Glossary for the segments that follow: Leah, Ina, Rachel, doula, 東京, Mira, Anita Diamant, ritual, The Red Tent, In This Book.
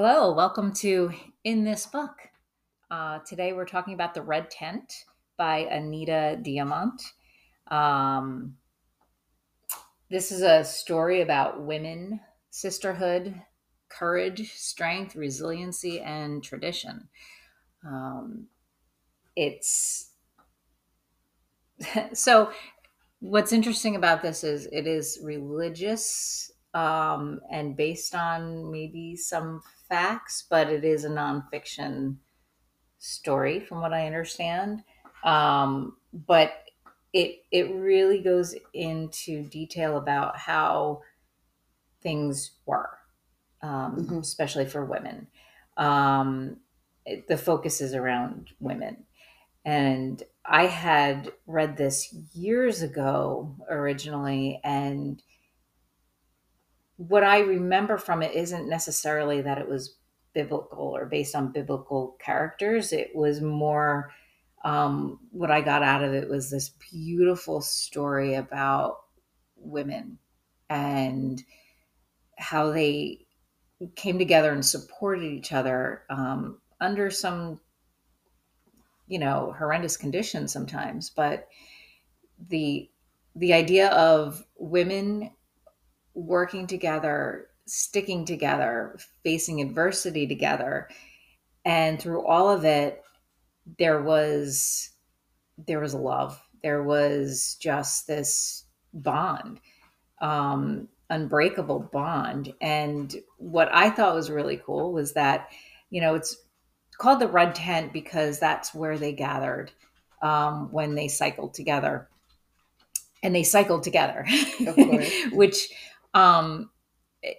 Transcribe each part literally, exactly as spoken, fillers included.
Hello, welcome to In This Book. Uh, today we're talking about The Red Tent by Anita Diamant. Um, this is a story about women, sisterhood, courage, strength, resiliency, and tradition. Um, it's so what's interesting about this is it is religious um, and based on maybe some facts, but it is a nonfiction story from what I understand. Um, but it, it really goes into detail about how things were, um, mm-hmm. especially for women. Um, it, the focus is around women. And I had read this years ago originally, and what I remember from it isn't necessarily that it was biblical or based on biblical characters. It was more, um, what I got out of it was this beautiful story about women and how they came together and supported each other, um, under some, you know, horrendous conditions sometimes, but the, the idea of women working together, sticking together, facing adversity together. And through all of it, there was, there was love. There was just this bond, um, unbreakable bond. And what I thought was really cool was that, you know, it's called the Red Tent because that's where they gathered, um, when they cycled together, and they cycled together, of course. which, Um, it,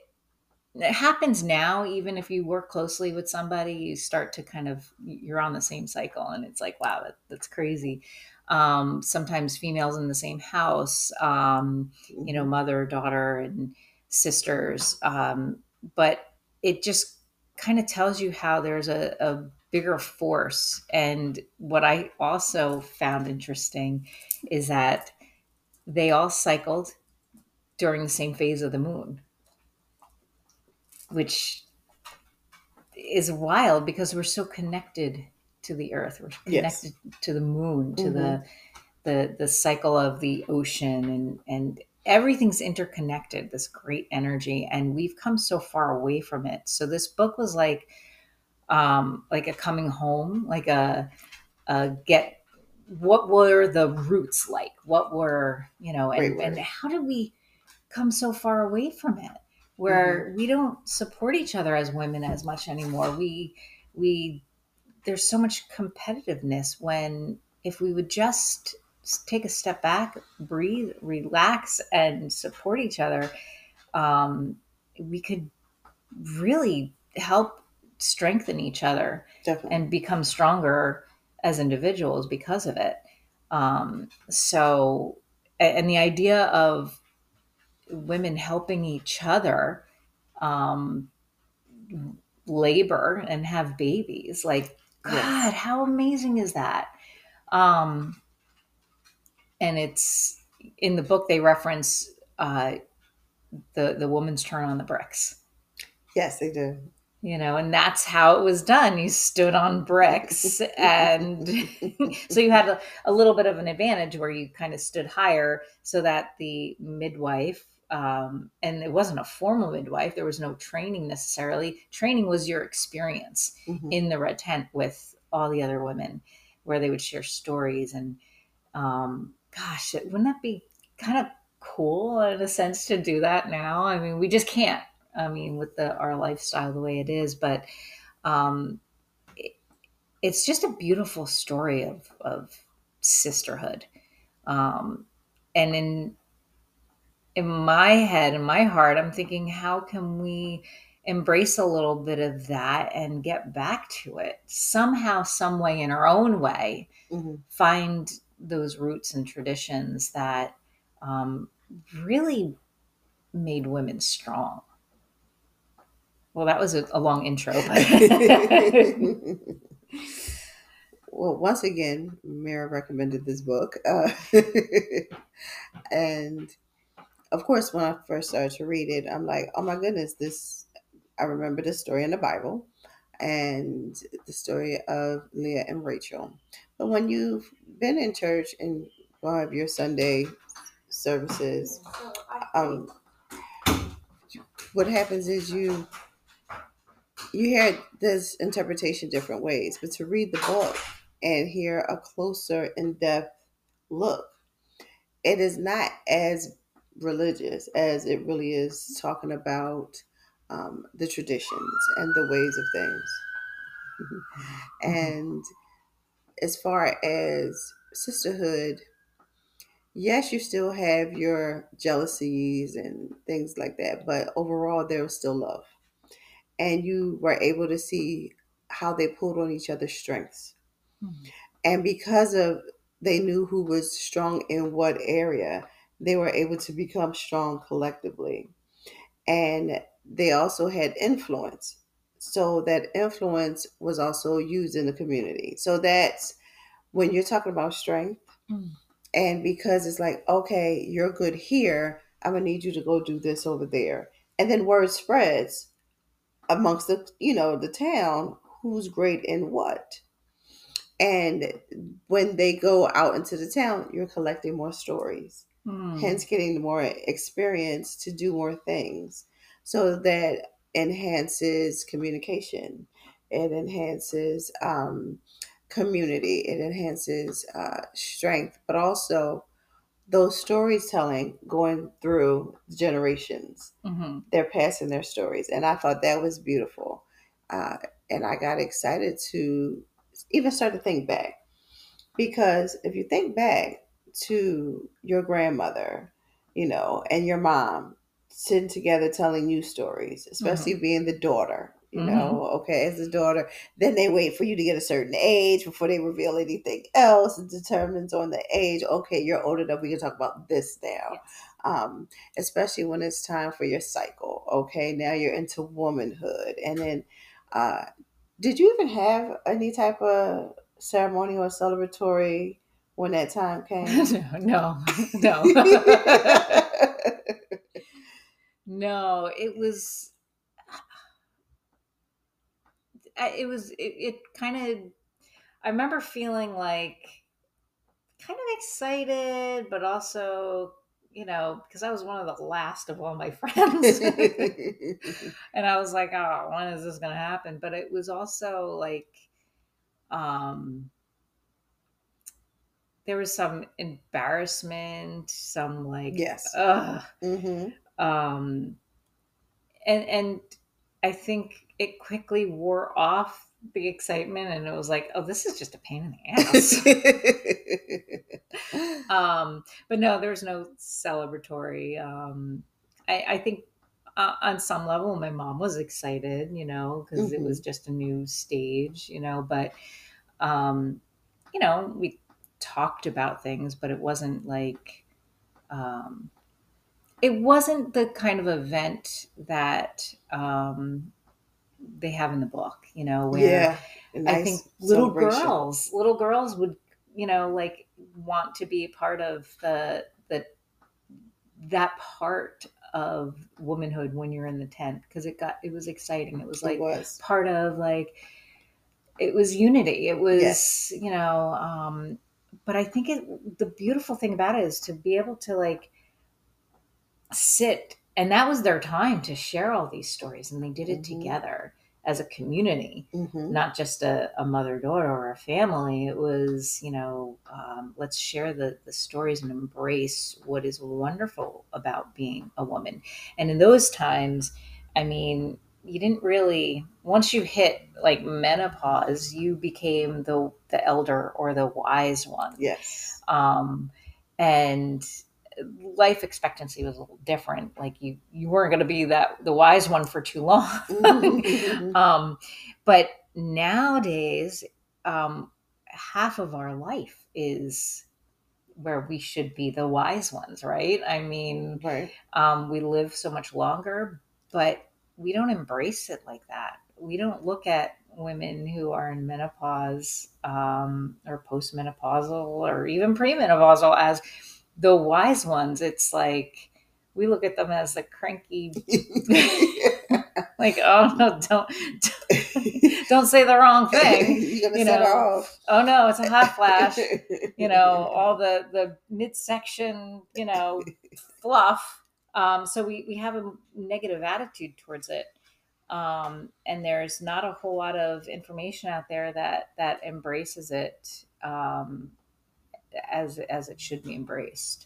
it happens now. Even if you work closely with somebody, you start to kind of, you're on the same cycle, and it's like, wow, that, that's crazy. Um, sometimes females in the same house, um, you know, mother, daughter, and sisters. Um, but it just kind of tells you how there's a, a bigger force. And what I also found interesting is that they all cycled during the same phase of the moon, which is wild because we're so connected to the earth. We're connected yes. to the moon, to mm-hmm. the, the, the cycle of the ocean, and, and everything's interconnected, this great energy. And we've come so far away from it. So this book was like, um, like a coming home, like a, a get, what were the roots like? What were, you know, and, right, right. and how did we come so far away from it, where mm-hmm. we don't support each other as women as much anymore. We, we, there's so much competitiveness when, if we would just take a step back, breathe, relax, and support each other, um, we could really help strengthen each other Definitely. And become stronger as individuals because of it. Um, so, and the idea of women helping each other um, labor and have babies. Like, God, yes. how amazing is that? Um, and it's in the book, they reference uh, the, the woman's turn on the bricks. Yes, they do. You know, and that's how it was done. You stood on bricks. And so you had a, a little bit of an advantage where you kind of stood higher so that the midwife, um, and it wasn't a formal midwife. There was no training necessarily. Training was your experience mm-hmm. in the Red Tent with all the other women, where they would share stories. And um, gosh, wouldn't that be kind of cool in a sense to do that now? I mean, we just can't. I mean, with the, our lifestyle, the way it is, but um, it, it's just a beautiful story of, of sisterhood. Um, and in, in my head, in my heart, I'm thinking, how can we embrace a little bit of that and get back to it somehow, some way, in our own way, mm-hmm. find those roots and traditions that um, really made women strong. Well, that was a, a long intro. Well, once again, Mira recommended this book. Uh, and of course, when I first started to read it, I'm like, oh my goodness, this, I remember this story in the Bible and the story of Leah and Rachel. But when you've been in church and you have your Sunday services, um, what happens is you you hear this interpretation different ways. But to read the book and hear a closer, in-depth look, it is not as religious as it really is talking about um, the traditions and the ways of things. And as far as sisterhood, yes, you still have your jealousies and things like that, but overall there was still love. And you were able to see how they pulled on each other's strengths. Mm-hmm. And because of they knew who was strong in what area, they were able to become strong collectively. And they also had influence. So that influence was also used in the community. So that's when you're talking about strength. Mm. And because it's like, okay, you're good here, I'm going to need you to go do this over there. And then word spreads amongst the, you know, the town, who's great in what. And when they go out into the town, you're collecting more stories, mm. hence getting more experience to do more things. So that enhances communication. It enhances um, community. It enhances uh, strength, but also those storytelling going through generations. Mm-hmm. They're passing their stories. And I thought that was beautiful. Uh, and I got excited to even start to think back, because if you think back to your grandmother, you know, and your mom sitting together telling you stories, especially mm-hmm. being the daughter, you mm-hmm. know, okay, as the daughter, then they wait for you to get a certain age before they reveal anything else. It determines on the age, okay, you're old enough, we can talk about this now. Yes. Um, especially when it's time for your cycle, okay, now you're into womanhood. And then, uh, did you even have any type of ceremony or celebratory when that time came? No, no, no. It was, it was, it, it kind of. I remember feeling like kind of excited, but also, you know, because I was one of the last of all my friends. And I was like, oh, when is this going to happen? But it was also like, um, there was some embarrassment, some like, yes. Ugh. Mm-hmm. Um, and, and I think it quickly wore off the excitement, and it was like, oh, this is just a pain in the ass. um, but no, there's no celebratory. Um, I, I think uh, on some level, my mom was excited, you know, because mm-hmm. it was just a new stage, you know, but, um, you know, we talked about things, but it wasn't like, um, it wasn't the kind of event that, um, they have in the book, you know, where yeah, nice I think little girls, little girls would, you know, like want to be a part of the, the, that part of womanhood when you're in the tent. Cause it got, it was exciting. It was like it was. part of like, it was unity. It was, yes. you know, um, but I think it, the beautiful thing about it is to be able to like sit. And that was their time to share all these stories. And they did it mm-hmm. together as a community, mm-hmm. not just a, a mother-daughter or a family. It was, you know, um, let's share the, the stories and embrace what is wonderful about being a woman. And in those times, I mean, you didn't really, once you hit like menopause, you became the the elder or the wise one. Yes. Um, and life expectancy was a little different. Like you, you weren't going to be that the wise one for too long. mm-hmm. um, but nowadays, um, half of our life is where we should be the wise ones, right? I mean, right. Um, we live so much longer, but we don't embrace it like that. We don't look at women who are in menopause um, or postmenopausal or even premenopausal as the wise ones. It's like we look at them as the cranky Like, oh no, don't don't, don't say the wrong thing. You're gonna you set know. Off. Oh no, it's a hot flash. You know, all the the midsection, you know, fluff. Um, so we we have a negative attitude towards it. Um, and there's not a whole lot of information out there that, that embraces it, um, as, as it should be embraced,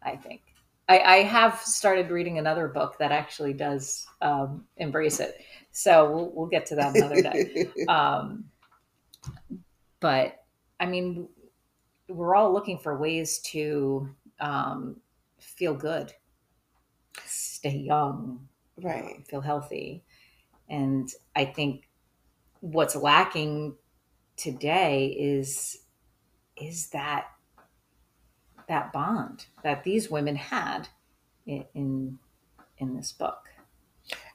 I think. I, I have started reading another book that actually does, um, embrace it. So we'll, we'll get to that another day. Um, but I mean, we're all looking for ways to, um, feel good, stay young, right? Um, feel healthy. And I think what's lacking today is is that that bond that these women had in, in in this book.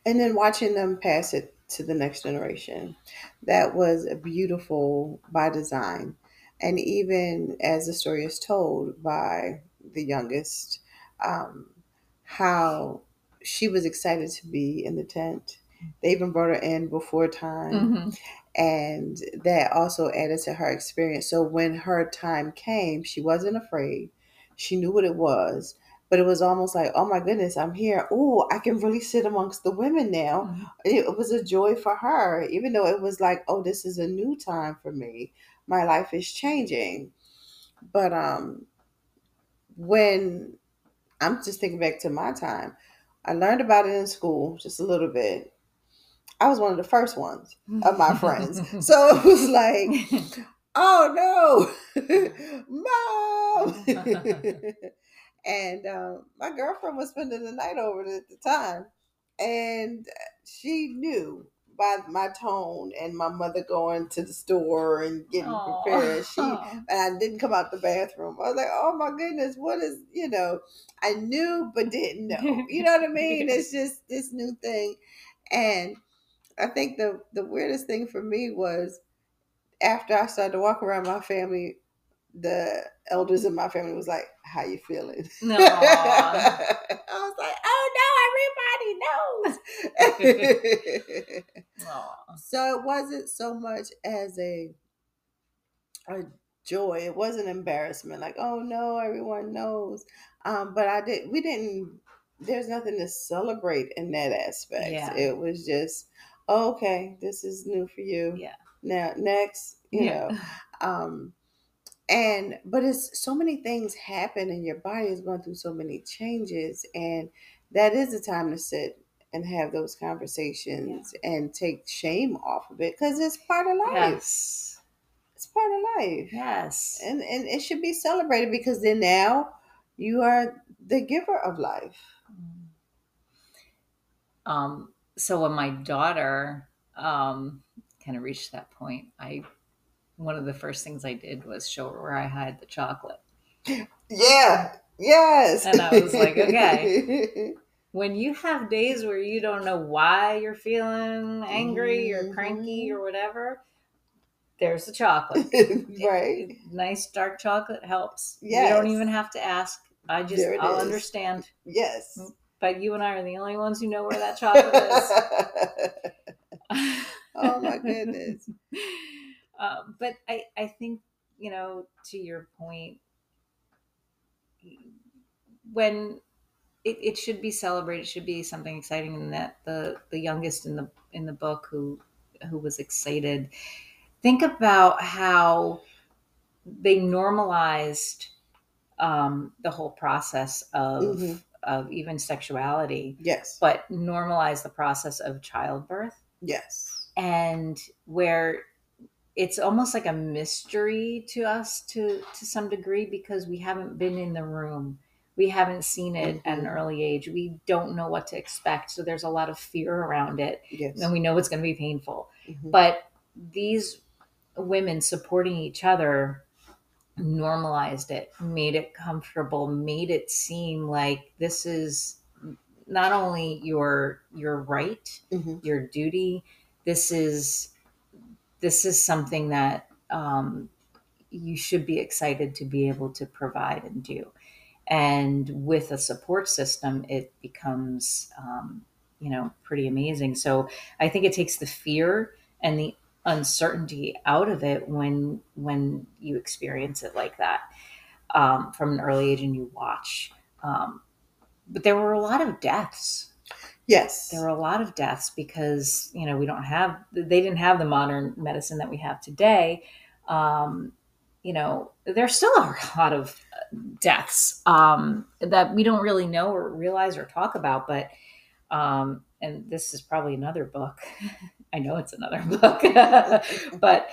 And then watching them pass it to the next generation. That was beautiful by design. And even as the story is told by the youngest, um, how she was excited to be in the tent. They even brought her in before time. Mm-hmm. And that also added to her experience. So when her time came, she wasn't afraid. She knew what it was. But it was almost like, oh my goodness, I'm here. Oh, I can really sit amongst the women now. Mm-hmm. It was a joy for her, even though it was like, oh, this is a new time for me. My life is changing. But um, when I'm just thinking back to my time, I learned about it in school just a little bit. I was one of the first ones of my friends. So it was like, oh no, Mom. And um, my girlfriend was spending the night over it at the time. And she knew by my tone and my mother going to the store and getting Aww. Prepared. She And I didn't come out the bathroom. I was like, oh my goodness, what is, you know, I knew, but didn't know. You know what I mean? It's just this new thing. And I think the, the weirdest thing for me was after I started to walk around my family, the elders in my family was like, how you feeling? No. I was like, oh no, everybody knows. So it wasn't so much as a, a joy. It wasn't embarrassment. Like, oh no, everyone knows. Um, but I did, we didn't, there's nothing to celebrate in that aspect. Yeah. It was just, oh, okay, this is new for you. Yeah. Now, next, you yeah. know, um, and, but it's so many things happen and your body is going through so many changes, and that is the time to sit and have those conversations yeah. and take shame off of it. 'Cause it's part of life. Yes. It's part of life. Yes. And, and it should be celebrated, because then now you are the giver of life. Um, so when my daughter um, kind of reached that point, I one of the first things I did was show her where I hide the chocolate. Yeah, yes. And I was like, okay, when you have days where you don't know why you're feeling angry mm-hmm. or cranky or whatever, there's the chocolate. Right. It, nice dark chocolate helps. Yes. You don't even have to ask. I just, I'll is. Understand. Yes. But you and I are the only ones who know where that chocolate is. Oh my goodness. Uh, but I, I think, you know, to your point, when it, it should be celebrated, it should be something exciting, and that the, the youngest in the, in the book who, who was excited, think about how they normalized um, the whole process of, mm-hmm. of even sexuality. Yes. But normalize the process of childbirth. Yes. And where it's almost like a mystery to us to, to some degree, because we haven't been in the room. We haven't seen it mm-hmm. at an early age. We don't know what to expect. So there's a lot of fear around it. Yes. And we know it's going to be painful, mm-hmm. but these women supporting each other normalized it, made it comfortable, made it seem like this is not only your your right, mm-hmm. your duty, this is this is something that um, you should be excited to be able to provide and do. And with a support system, it becomes um, you know, pretty amazing. So I think it takes the fear and the uncertainty out of it when when you experience it like that um, from an early age and you watch. Um, but there were a lot of deaths. Yes. There were a lot of deaths because, you know, we don't have, they didn't have the modern medicine that we have today. Um, you know, there still are a lot of deaths um, that we don't really know or realize or talk about, but, um, and this is probably another book. I know it's another book, but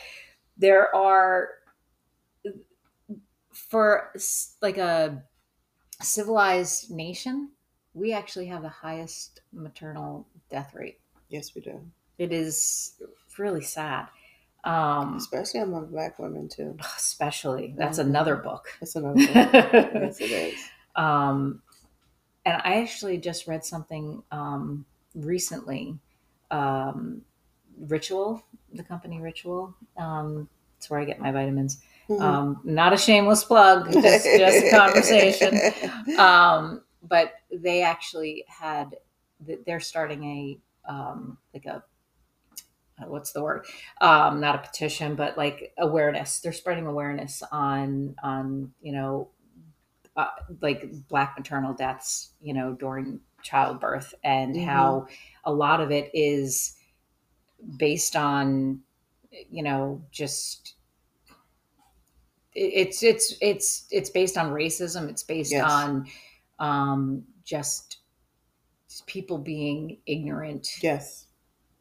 there are, for like a civilized nation, we actually have the highest maternal death rate. Yes, we do. It is really sad. Um, especially among Black women, too. Especially. That's mm-hmm. another book. That's another book. Yes, it is. Um, and I actually just read something um, recently. Um, Ritual, the company Ritual. Um, it's where I get my vitamins. Mm-hmm. Um, not a shameless plug. Just, just a conversation. Um But they actually had, they're starting a, um, like a, what's the word? Um, not a petition, but like awareness. They're spreading awareness on, on, you know, uh, like Black maternal deaths, you know, during childbirth and mm-hmm. how a lot of it is based on, you know, just it's, it's, it's, it's based on racism. It's based yes. on, Um, just people being ignorant, yes,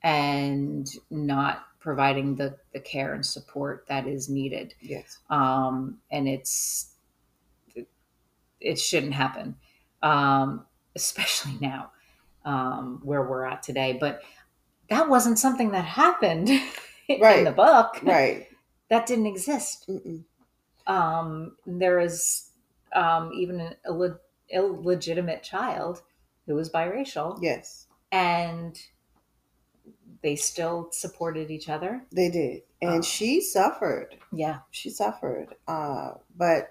and not providing the, the care and support that is needed, yes. Um, and it's it, it shouldn't happen, um, especially now um, where we're at today. But that wasn't something that happened right. in the book, right? That didn't exist. Mm-mm. Um, there is um, even an illegitimate. illegitimate child who was biracial. Yes. And they still supported each other. They did. And um, she suffered. Yeah. She suffered. Uh, but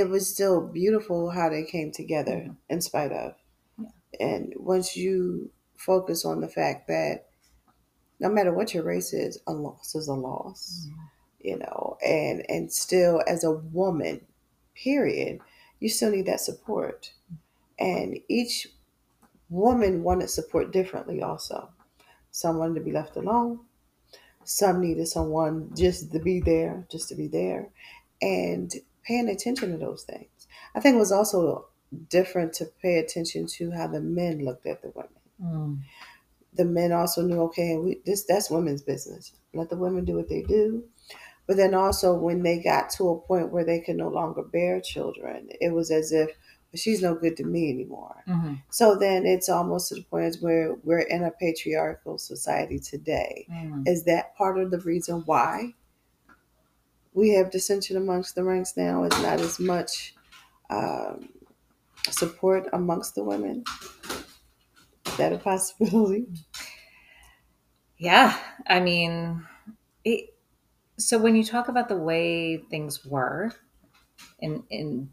it was still beautiful how they came together mm-hmm. in spite of. Yeah. And once you focus on the fact that no matter what your race is, a loss is a loss, mm-hmm. you know, and, and still as a woman, period, you still need that support. And each woman wanted support differently also. Some wanted to be left alone. Some needed someone just to be there, just to be there. And paying attention to those things. I think it was also different to pay attention to how the men looked at the women. Mm. The men also knew, okay, we, this that's women's business. Let the women do what they do. But then also when they got to a point where they could no longer bear children, it was as if she's no good to me anymore. Mm-hmm. So then it's almost to the point where we're in a patriarchal society today. Mm-hmm. Is that part of the reason why we have dissension amongst the ranks now? It's not as much um, support amongst the women? Is that a possibility? Yeah. I mean, it... So when you talk about the way things were in in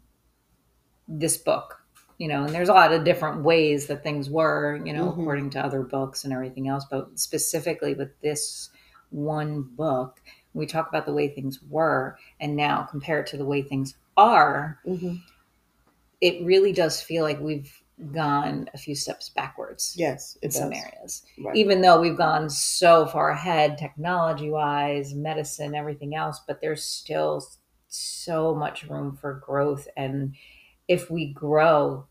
this book, you know, and there's a lot of different ways that things were, you know, mm-hmm. according to other books and everything else, but specifically with this one book, we talk about the way things were and now compared to the way things are, mm-hmm. it really does feel like we've gone a few steps backwards. Yes, it in some does. areas, right. Even though we've gone so far ahead technology-wise, medicine, everything else, but there's still so much room for growth. And if we grow,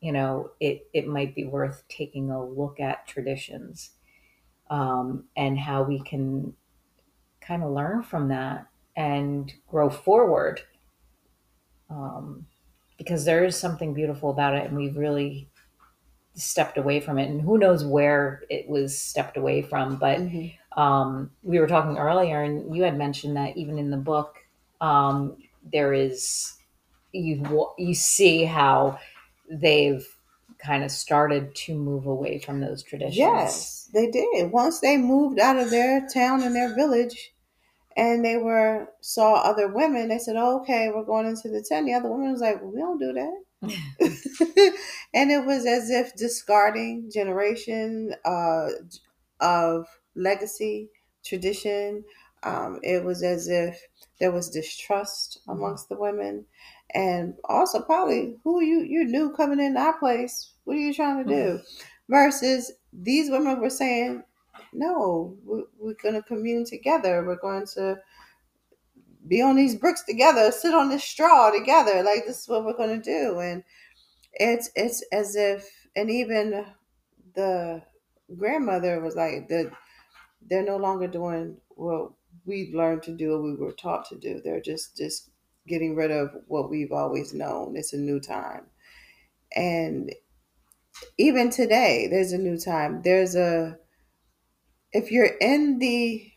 you know, it it might be worth taking a look at traditions um, and how we can kind of learn from that and grow forward. Um. Because there is something beautiful about it, and we've really stepped away from it. And who knows where it was stepped away from. But mm-hmm. um, we were talking earlier, and you had mentioned that even in the book, um, there is you you see how they've kind of started to move away from those traditions. Yes, they did. Once they moved out of their town and their village. And they were saw other women. They said, oh, okay, we're going into the tent. The other woman was like, well, we don't do that. And it was as if discarding generation uh, of legacy, tradition. Um, it was as if there was distrust amongst the women. And also probably, who you you new coming in our place? What are you trying to do? Versus these women were saying, no, we're, we're going to commune together. We're going to be on these bricks together, sit on this straw together. Like, this is what we're going to do. And it's, it's as if, and even the grandmother was like, the, they're no longer doing what we learned to do or we were taught to do. They're just, just getting rid of what we've always known. It's a new time. And even today, there's a new time. There's a, if you're in the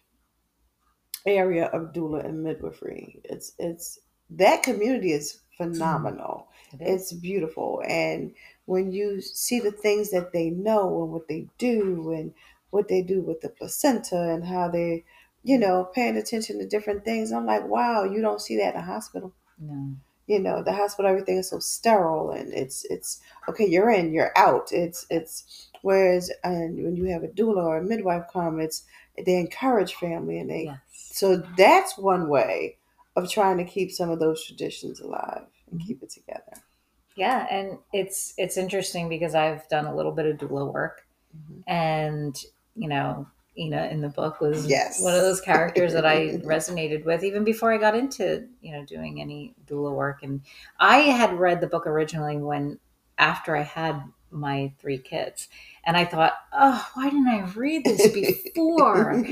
area of doula and midwifery, it's, it's, that community is phenomenal. It is. It's beautiful. And when you see the things that they know and what they do and what they do with the placenta and how they, you know, paying attention to different things, I'm like, wow, you don't see that in the hospital. No. You know, the hospital, everything is so sterile and it's, it's okay. You're in, you're out. It's, it's, whereas, and when you have a doula or a midwife come, it's, they encourage family and they, yes. So that's one way of trying to keep some of those traditions alive and keep it together. Yeah. And it's, it's interesting because I've done a little bit of doula work mm-hmm. and, you know, Ina in the book was yes. one of those characters that I resonated with even before I got into, you know, doing any doula work. And I had read the book originally when, after I had my three kids, and I thought, oh, why didn't I read this before?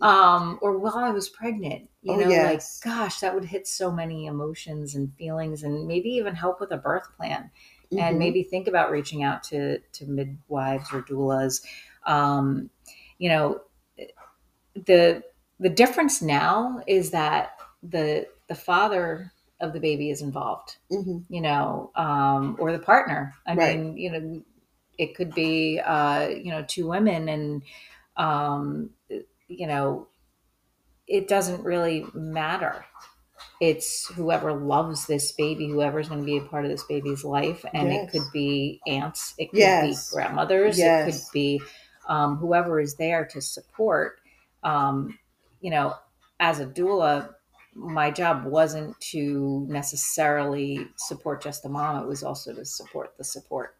um, or while I was pregnant, you oh, know, yes. like, gosh, that would hit so many emotions and feelings and maybe even help with a birth plan mm-hmm. and maybe think about reaching out to, to midwives or doulas. Um, You know, the the difference now is that the the father of the baby is involved, mm-hmm. you know, um, or the partner. I right. mean, you know, it could be, uh, you know, two women and, um, you know, it doesn't really matter. It's whoever loves this baby, whoever's going to be a part of this baby's life. And yes. it could be aunts. It could yes. be grandmothers. Yes. It could be Um, whoever is there to support, um, you know, as a doula, my job wasn't to necessarily support just the mom. It was also to support the support.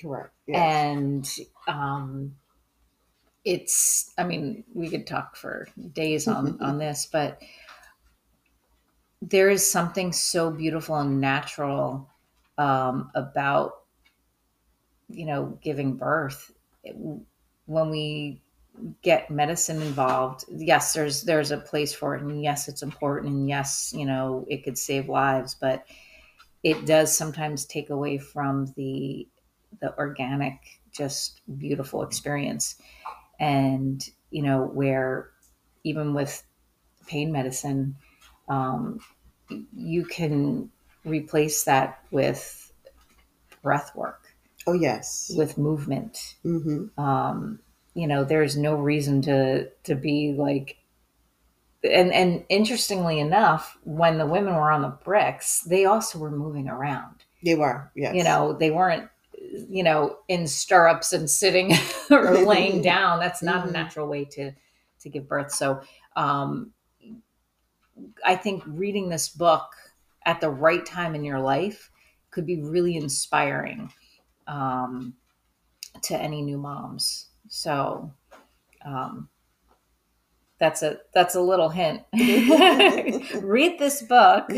Correct. Yes. And um, it's, I mean, we could talk for days on, on this, but there is something so beautiful and natural um, about, you know, giving birth. It, when we get medicine involved, yes, there's, there's a place for it. And yes, it's important. And yes, you know, it could save lives, but it does sometimes take away from the, the organic, just beautiful experience. And, you know, where even with pain medicine, um, you can replace that with breath work. Oh, yes. With movement. Mm-hmm. Um, you know, there's no reason to, to be like, and, and interestingly enough, when the women were on the bricks, they also were moving around. They were, yes. You know, they weren't, you know, in stirrups and sitting or laying down. That's not mm-hmm. a natural way to, to give birth. So um, I think reading this book at the right time in your life could be really inspiring. Um, to any new moms. So, um, that's a, that's a little hint. Read this book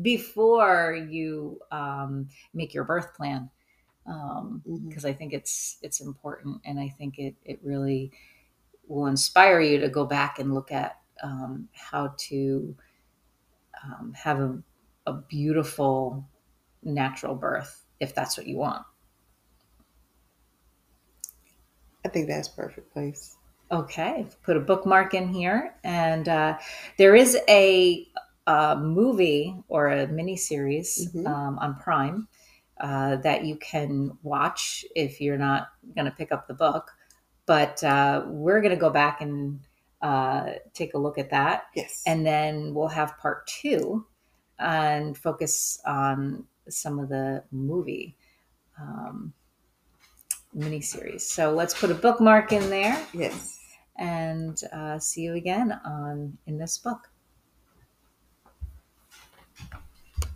before you, um, make your birth plan. Um, mm-hmm. cause I think it's, it's important. And I think it, it really will inspire you to go back and look at, um, how to, um, have a, a beautiful natural birth. If that's what you want. I think that's perfect place. Okay. Put a bookmark in here. And uh, there is a, a movie or a miniseries mm-hmm. um, on Prime uh, that you can watch if you're not going to pick up the book. But uh, we're going to go back and uh, take a look at that. Yes. And then we'll have part two and focus on some of the movie um, miniseries. So let's put a bookmark in there. Yes. And uh, see you again on In This Book.